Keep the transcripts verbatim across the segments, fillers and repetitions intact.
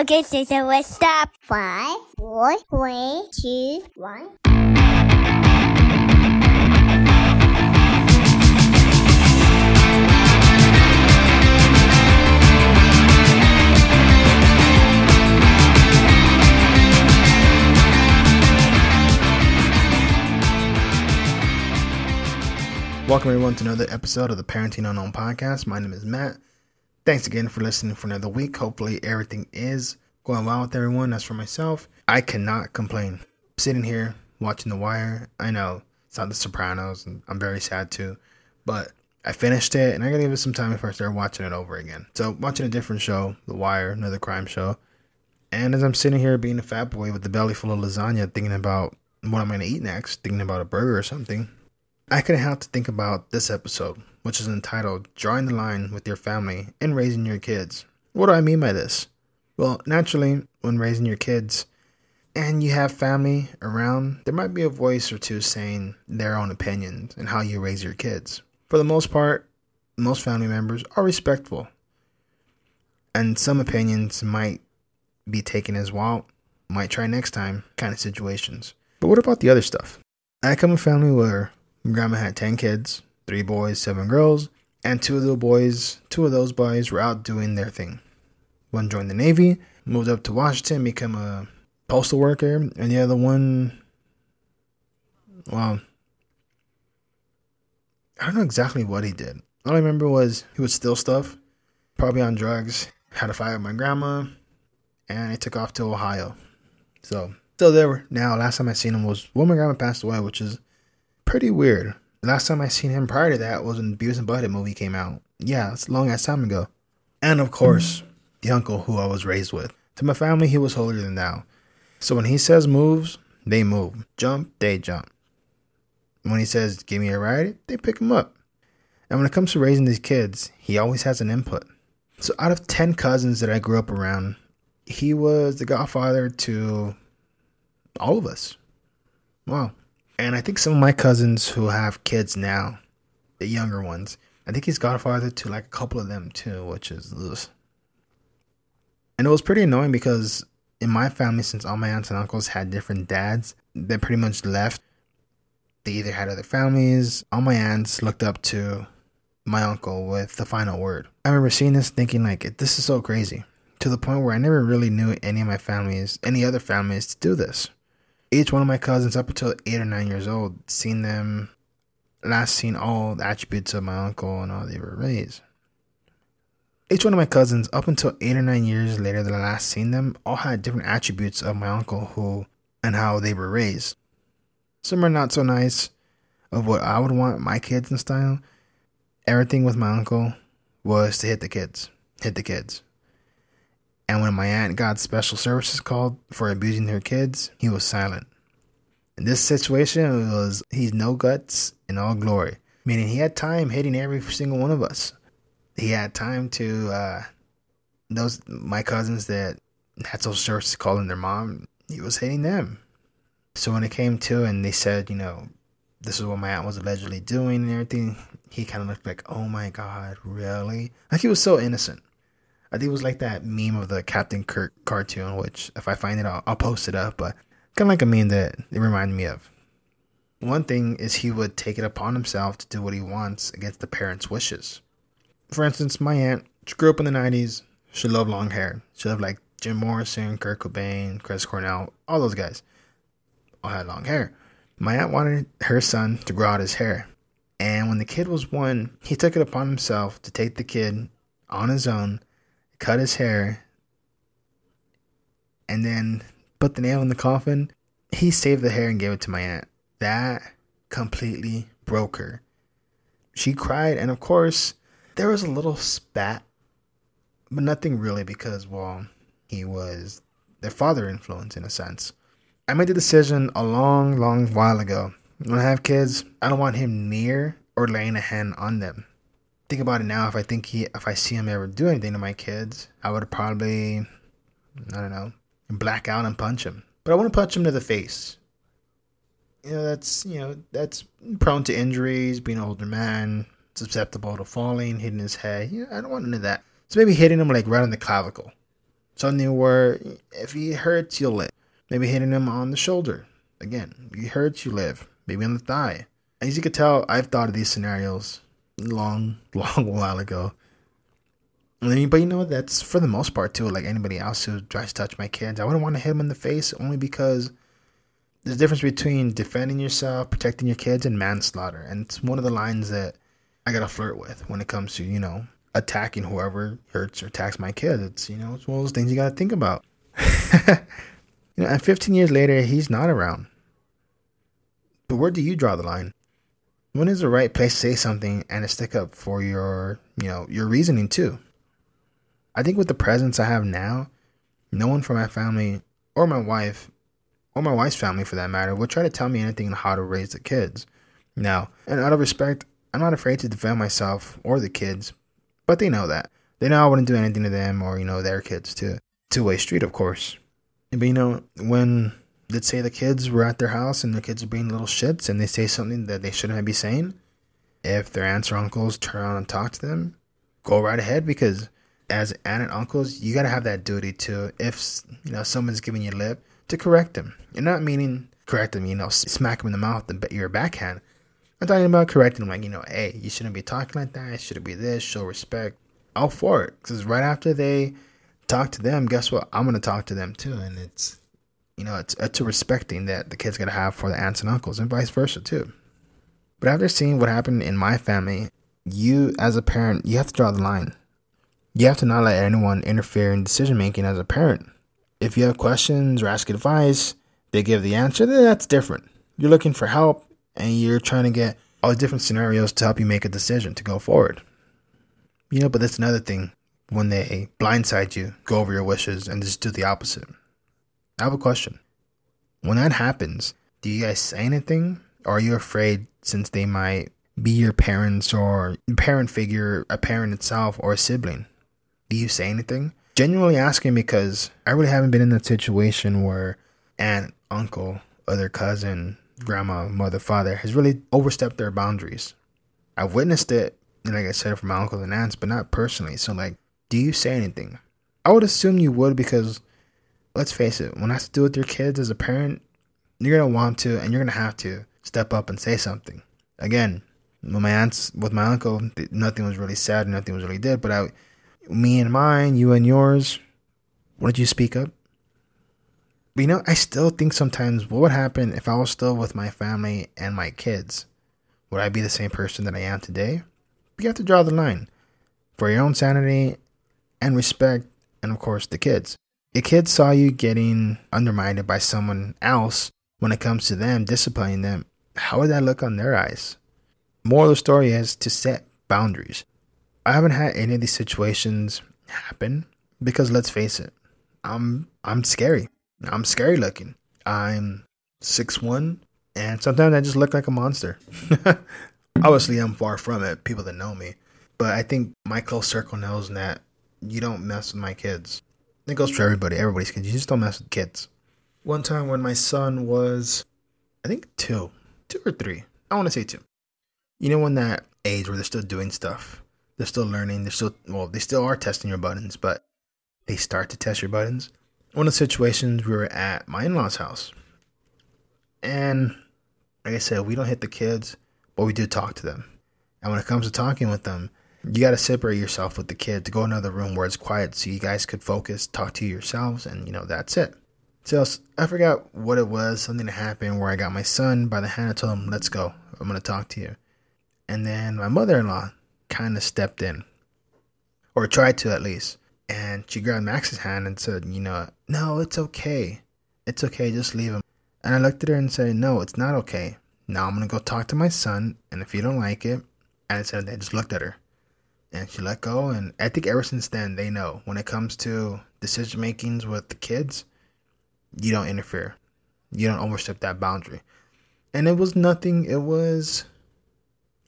Okay, so, so let's stop. Five, four, three, two, one. Welcome everyone to another episode of the Parenting Unknown Podcast. My name is Matt. Thanks again for listening for another week. Hopefully everything is going well with everyone. As for myself, I cannot complain. I'm sitting here watching The Wire. I know it's not The Sopranos, and I'm very sad too. But I finished it, and I gotta give it some time before I start watching it over again. So watching a different show, The Wire, another crime show. And as I'm sitting here being a fat boy with a belly full of lasagna, thinking about what I'm gonna eat next, thinking about a burger or something, I could have to think about this episode, which is entitled Drawing the Line with Your Family and Raising Your Kids. What do I mean by this? Well, naturally, when raising your kids and you have family around, there might be a voice or two saying their own opinions and how you raise your kids. For the most part, most family members are respectful, and some opinions might be taken as, well, might try next time kind of situations. But what about the other stuff? I come from a family where grandma had ten kids, three boys, seven girls, and two of the boys, two of those boys were out doing their thing. One joined the Navy, moved up to Washington, became a postal worker, and the other one, well, I don't know exactly what he did. All I remember was he would steal stuff, probably on drugs, had a fight with my grandma, and he took off to Ohio. So, still there now. Last time I seen him was when my grandma passed away, which is pretty weird. Last time I seen him prior to that was when the Beautiful and Buddy movie came out. Yeah, it's a long ass time ago. And of course, the uncle who I was raised with. To my family, he was holier than thou. So when he says moves, they move. Jump, they jump. When he says, give me a ride, they pick him up. And when it comes to raising these kids, he always has an input. So out of ten cousins that I grew up around, he was the godfather to all of us. Wow. And I think some of my cousins who have kids now, the younger ones, I think he's godfather to like a couple of them too, which is ugh. And it was pretty annoying because in my family, since all my aunts and uncles had different dads, they pretty much left. They either had other families. All my aunts looked up to my uncle with the final word. I remember seeing this thinking like, this is so crazy, to the point where I never really knew any of my families, any other families to do this. Each one of my cousins up until eight or nine years old, seen them, last seen all the attributes of my uncle and how they were raised. Each one of my cousins up until eight or nine years later than I last seen them, all had different attributes of my uncle who and how they were raised. Some are not so nice of what I would want my kids in style. Everything with my uncle was to hit the kids, hit the kids. And when my aunt got special services called for abusing her kids, he was silent. In this situation, it was he's no guts in all glory. Meaning he had time hitting every single one of us. He had time to, uh, those my cousins that had social services calling their mom, he was hitting them. So when it came to and they said, you know, this is what my aunt was allegedly doing and everything, he kind of looked like, oh my God, really? Like he was so innocent. I think it was like that meme of the Captain Kirk cartoon, which if I find it, I'll, I'll post it up. But kind of like a meme that it reminded me of. One thing is he would take it upon himself to do what he wants against the parents' wishes. For instance, my aunt, she grew up in the nineties. She loved long hair. She loved like Jim Morrison, Kurt Cobain, Chris Cornell, all those guys. All had long hair. My aunt wanted her son to grow out his hair. And when the kid was one, he took it upon himself to take the kid on his own, cut his hair, and then put the nail in the coffin. He saved the hair and gave it to my aunt. That completely broke her. She cried, and of course, there was a little spat, but nothing really because, well, he was their father influence in a sense. I made the decision a long, long while ago. When I have kids, I don't want him near or laying a hand on them. Think about it now, if I think he, if I see him ever do anything to my kids, I would probably, I don't know, black out and punch him. But I wouldn't punch him to the face. You know, that's, you know, that's prone to injuries, being an older man, susceptible to falling, hitting his head. You know, I don't want none of that. So maybe hitting him like right on the clavicle. Something where if he hurts, you'll live. Maybe hitting him on the shoulder. Again, if he hurts, you live. Maybe on the thigh. As you can tell, I've thought of these scenarios long, long while ago. But you know, that's for the most part too. Like anybody else who tries to touch my kids, I wouldn't want to hit them in the face, only because there's a difference between defending yourself, protecting your kids, and manslaughter. And it's one of the lines that I gotta flirt with when it comes to, you know, attacking whoever hurts or attacks my kids. It's, you know, it's one of those things you gotta think about. You know, and fifteen years later, he's not around. But where do you draw the line? When is the right place to say something and to stick up for your, you know, your reasoning too? I think with the presence I have now, no one from my family or my wife or my wife's family for that matter will try to tell me anything on how to raise the kids. Now, and out of respect, I'm not afraid to defend myself or the kids, but they know that. They know I wouldn't do anything to them or, you know, their kids too. Two-way street, of course. But, you know, when, let's say the kids were at their house and the kids are being little shits and they say something that they shouldn't be saying, if their aunts or uncles turn around and talk to them, go right ahead, because as aunt and uncles, you got to have that duty to, if, you know, someone's giving you lip, to correct them. You're not meaning correct them, you know, smack them in the mouth and bet your backhand. I'm talking about correcting them, like, you know, hey, you shouldn't be talking like that. It shouldn't be this. Show respect. All for it. Because right after they talk to them, guess what? I'm going to talk to them too. And it's, you know, it's, it's a respecting that the kids got to have for the aunts and uncles and vice versa too. But after seeing what happened in my family, you as a parent, you have to draw the line. You have to not let anyone interfere in decision-making as a parent. If you have questions or ask advice, they give the answer, then that's different. You're looking for help, and you're trying to get all the different scenarios to help you make a decision to go forward. You know, but that's another thing. When they blindside you, go over your wishes, and just do the opposite. I have a question. When that happens, do you guys say anything? Or are you afraid, since they might be your parents or parent figure, a parent itself, or a sibling? Do you say anything? Genuinely asking, because I really haven't been in that situation where aunt, uncle, other cousin, grandma, mother, father has really overstepped their boundaries. I've witnessed it, and like I said, from my uncles and aunts, but not personally. So like, do you say anything? I would assume you would, because let's face it, when it has to do with your kids as a parent, you're going to want to, and you're going to have to step up and say something. Again, with my aunts, with my uncle, nothing was really said, nothing was really did, but I... me and mine, you and yours, what did you speak up? But you know, I still think sometimes, what would happen if I was still with my family and my kids? Would I be the same person that I am today? You have to draw the line for your own sanity and respect, and of course, the kids. The kids saw you getting undermined by someone else when it comes to them, disciplining them. How would that look on their eyes? Moral of the story is to set boundaries. I haven't had any of these situations happen because, let's face it, I'm I'm scary. I'm scary looking. I'm six one, and sometimes I just look like a monster. Obviously, I'm far from it, people that know me. But I think my close circle knows that you don't mess with my kids. It goes for everybody, everybody's kids. You just don't mess with kids. One time when my son was, I think, two. Two or three. I want to say two. You know, when that age where they're still doing stuff. They're still learning. They're still, well, they still are testing your buttons, but they start to test your buttons. One of the situations, we were at my in-law's house. And like I said, we don't hit the kids, but we do talk to them. And when it comes to talking with them, you got to separate yourself with the kid to go another room where it's quiet so you guys could focus, talk to yourselves, and, you know, that's it. So I forgot what it was, something that happened where I got my son by the hand and told him, let's go. I'm going to talk to you. And then my mother-in-law kind of stepped in, or tried to at least, and she grabbed Max's hand and said, you know, no, it's okay, it's okay, just leave him. And I looked at her and said, no, it's not okay. Now I'm gonna go talk to my son, and if you don't like it, and I said, I just looked at her, and she let go. And I think ever since then, they know when it comes to decision makings with the kids, you don't interfere, you don't overstep that boundary. And it was nothing. It was.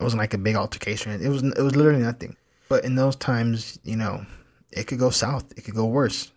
It wasn't like a big altercation. It was it was literally nothing. But in those times, you know, it could go south. It could go worse.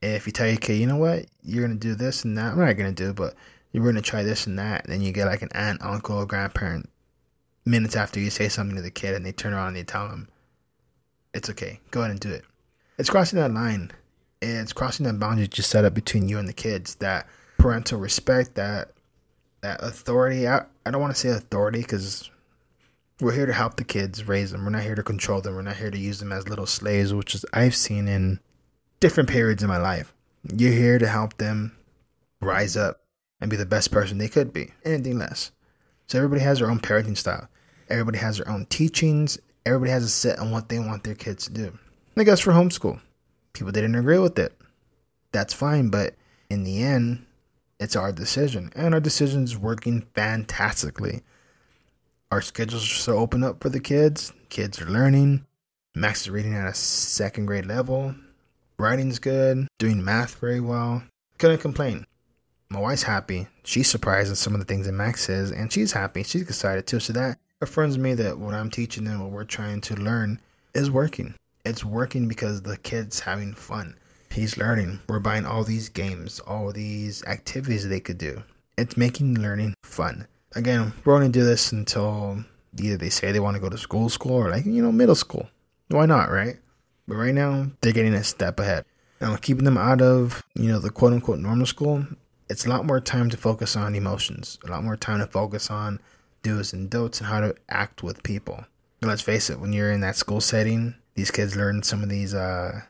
If you tell your kid, you know what, you're going to do this and that. I'm not going to do it, but you're going to try this and that. Then you get like an aunt, uncle, or grandparent minutes after you say something to the kid, and they turn around and they tell them, it's okay. Go ahead and do it. It's crossing that line. It's crossing that boundary just set up between you and the kids, that parental respect, that that authority. I, I don't want to say authority because we're here to help the kids raise them. We're not here to control them. We're not here to use them as little slaves, which is I've seen in different periods in my life. You're here to help them rise up and be the best person they could be. Anything less. So everybody has their own parenting style. Everybody has their own teachings. Everybody has a set on what they want their kids to do. I guess for homeschool, people didn't agree with it. That's fine, but in the end, it's our decision. And our decision's working fantastically. Our schedules are so open up for the kids. Kids are learning. Max is reading at a second grade level. Writing's good. Doing math very well. Couldn't complain. My wife's happy. She's surprised at some of the things that Max says, and she's happy. She's excited too. So that affirms me that what I'm teaching and what we're trying to learn is working. It's working because the kid's having fun. He's learning. We're buying all these games, all these activities they could do. It's making learning fun. Again, we're only do this until either they say they want to go to school, school, or like, you know, middle school. Why not, right? But right now, they're getting a step ahead. Now, keeping them out of, you know, the quote-unquote normal school, it's a lot more time to focus on emotions, a lot more time to focus on do's and don'ts and how to act with people. And let's face it, when you're in that school setting, these kids learn some of these uh,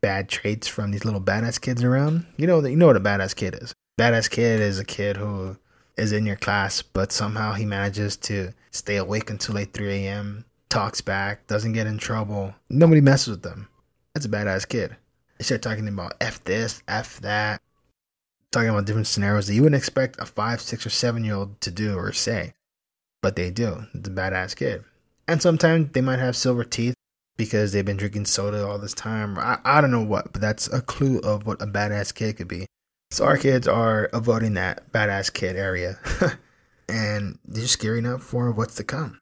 bad traits from these little badass kids around. You know, you know what a badass kid is. Badass kid is a kid who is in your class, but somehow he manages to stay awake until like three a.m., talks back, doesn't get in trouble. Nobody messes with them. That's a badass kid. They start talking about F this, F that. Talking about different scenarios that you wouldn't expect a five, six, or seven-year-old to do or say. But they do. It's a badass kid. And sometimes they might have silver teeth because they've been drinking soda all this time. I, I don't know what, but that's a clue of what a badass kid could be. So our kids are avoiding that badass kid area. And they're just gearing up for what's to come.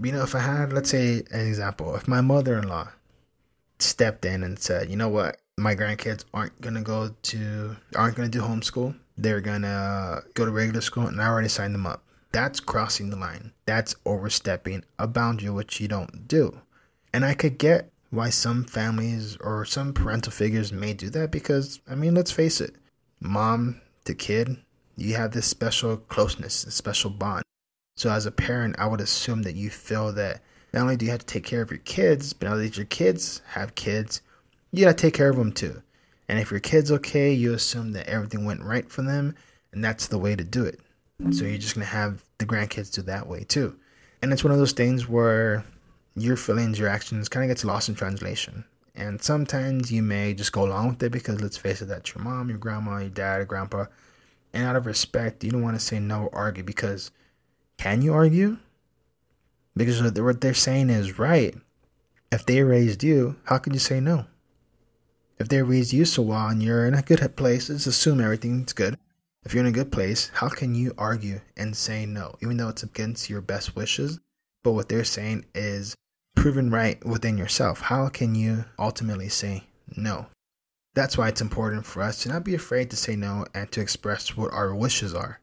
You know, if I had, let's say, an example. If my mother-in-law stepped in and said, you know what? My grandkids aren't going to go to, aren't going to do homeschool. They're going to go to regular school, and I already signed them up. That's crossing the line. That's overstepping a boundary, which you don't do. And I could get why some families or some parental figures may do that because, I mean, let's face it. Mom to kid, you have this special closeness, this special bond. So as a parent, I would assume that you feel that not only do you have to take care of your kids, but now that your kids have kids, you gotta take care of them too. And if your kid's okay, you assume that everything went right for them, and that's the way to do it. So you're just gonna have the grandkids do that way too. And it's one of those things where your feelings, your actions kind of gets lost in translation. And sometimes you may just go along with it because let's face it, that's your mom, your grandma, your dad, your grandpa. And out of respect, you don't want to say no or argue because can you argue? Because what they're saying is right. If they raised you, how could you say no? If they raise you so well and you're in a good place, let's assume everything's good. If you're in a good place, how can you argue and say no, even though it's against your best wishes? But what they're saying is proven right within yourself. How can you ultimately say no? That's why it's important for us to not be afraid to say no and to express what our wishes are.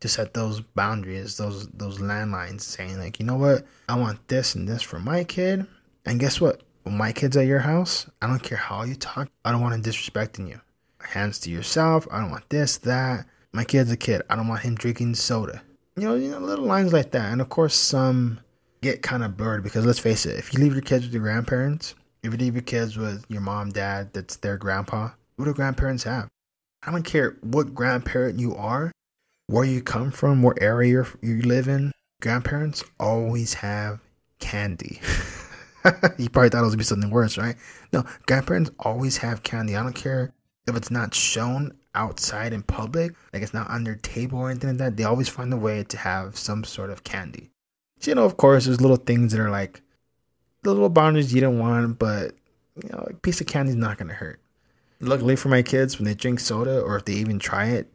To set those boundaries, those those landlines, saying like, you know what, I want this and this for my kid. And guess what? When my kid's at your house, I don't care how you talk. I don't want him disrespecting you. Hands to yourself. I don't want this, that. My kid's a kid. I don't want him drinking soda. You know, you know, little lines like that. And of course, some get kind of blurred because let's face it, if you leave your kids with your grandparents, if you leave your kids with your mom, dad, that's their grandpa, what do grandparents have? I don't care what grandparent you are, where you come from, what area you're, you live in. Grandparents always have candy. You probably thought it was going to be something worse, right? No, grandparents always have candy. I don't care if it's not shown outside in public, like it's not on their table or anything like that. They always find a way to have some sort of candy. So, you know, of course, there's little things that are like the little boundaries you don't want, but, you know, a piece of candy is not going to hurt. Luckily for my kids, when they drink soda or if they even try it,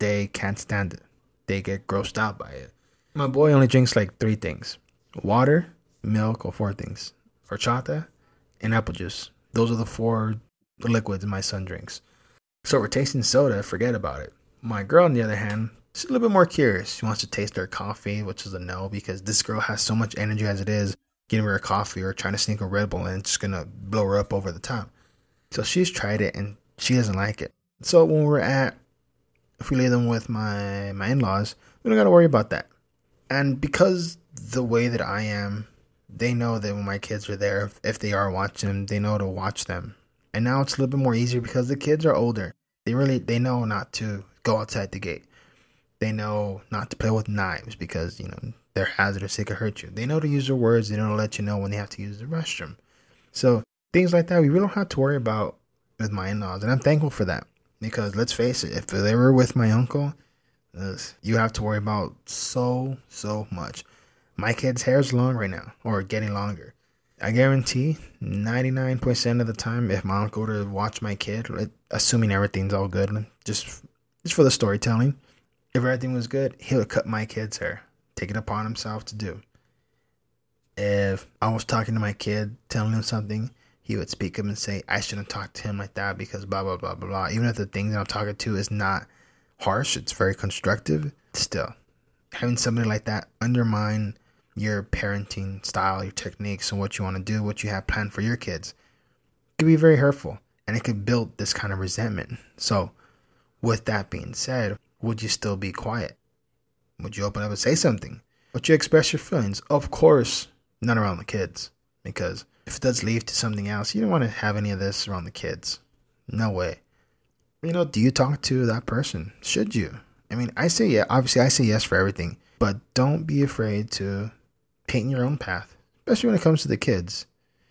they can't stand it. They get grossed out by it. My boy only drinks like three things. Water, milk, or four things. Horchata, and apple juice. Those are the four liquids my son drinks. So we're tasting soda, forget about it. My girl, on the other hand, she's a little bit more curious. She wants to taste her coffee, which is a no, because this girl has so much energy as it is. Getting her a coffee or trying to sneak a Red Bull and it's just going to blow her up over the top. So she's tried it and she doesn't like it. So when we're at, if we lay them with my, my in-laws, we don't got to worry about that. And because the way that I am, they know that when my kids are there, if, if they are watching them, they know to watch them. And now it's a little bit more easier because the kids are older. They really, they know not to go outside the gate. They know not to play with knives because, you know, they're hazardous. They could hurt you. They know to use their words. They know to let you know when they have to use the restroom. So things like that, we really don't have to worry about with my in-laws. And I'm thankful for that because let's face it, if they were with my uncle, you have to worry about so, so much. My kid's hair is long right now or getting longer. I guarantee ninety-nine percent of the time, if my uncle were to watch my kid, assuming everything's all good, just, just for the storytelling, if everything was good, he would cut my kid's hair, take it upon himself to do. If I was talking to my kid, telling him something, he would speak up and say, I shouldn't talk to him like that because blah, blah, blah, blah, blah. Even if the thing that I'm talking to is not harsh, it's very constructive, still, having somebody like that undermine your parenting style, your techniques, and what you want to do, what you have planned for your kids, could be very hurtful, and it could build this kind of resentment. So with that being said, would you still be quiet? Would you open up and say something? Would you express your feelings? Of course, not around the kids, because if it does lead to something else, you don't want to have any of this around the kids. No way. You know, do you talk to that person? Should you? I mean, I say, yeah, obviously I say yes for everything, but don't be afraid to paint your own path, especially when it comes to the kids.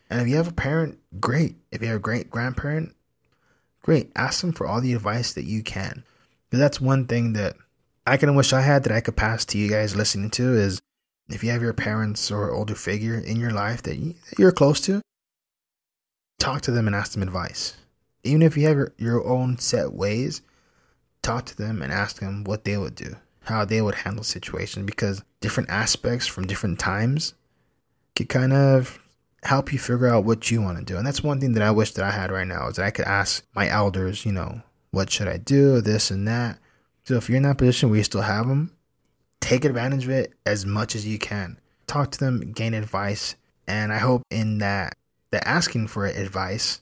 And if you have a parent, great. If you have a great grandparent, great. Ask them for all the advice that you can. That's one thing that I kind of wish I had that I could pass to you guys listening to is if you have your parents or older figure in your life that you're close to, talk to them and ask them advice. Even if you have your, your own set ways, talk to them and ask them what they would do, how they would handle situations, because different aspects from different times could kind of help you figure out what you want to do. And that's one thing that I wish that I had right now is that I could ask my elders, you know, what should I do, this and that. So if you're in that position where you still have them, take advantage of it as much as you can. Talk to them, gain advice. And I hope in that, that asking for advice,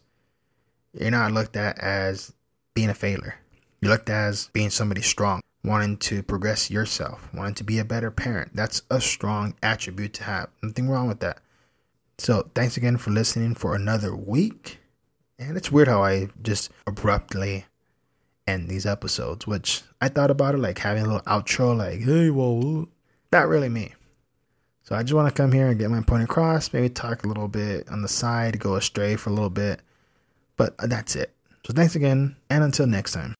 you're not looked at as being a failure. You're looked at as being somebody strong, wanting to progress yourself, wanting to be a better parent. That's a strong attribute to have. Nothing wrong with that. So thanks again for listening for another week. And it's weird how I just abruptly end these episodes, which I thought about it like having a little outro, like, hey, whoa, not really me. So I just want to come here and get my point across, maybe talk a little bit on the side, go astray for a little bit, but that's it. So thanks again, and until next time.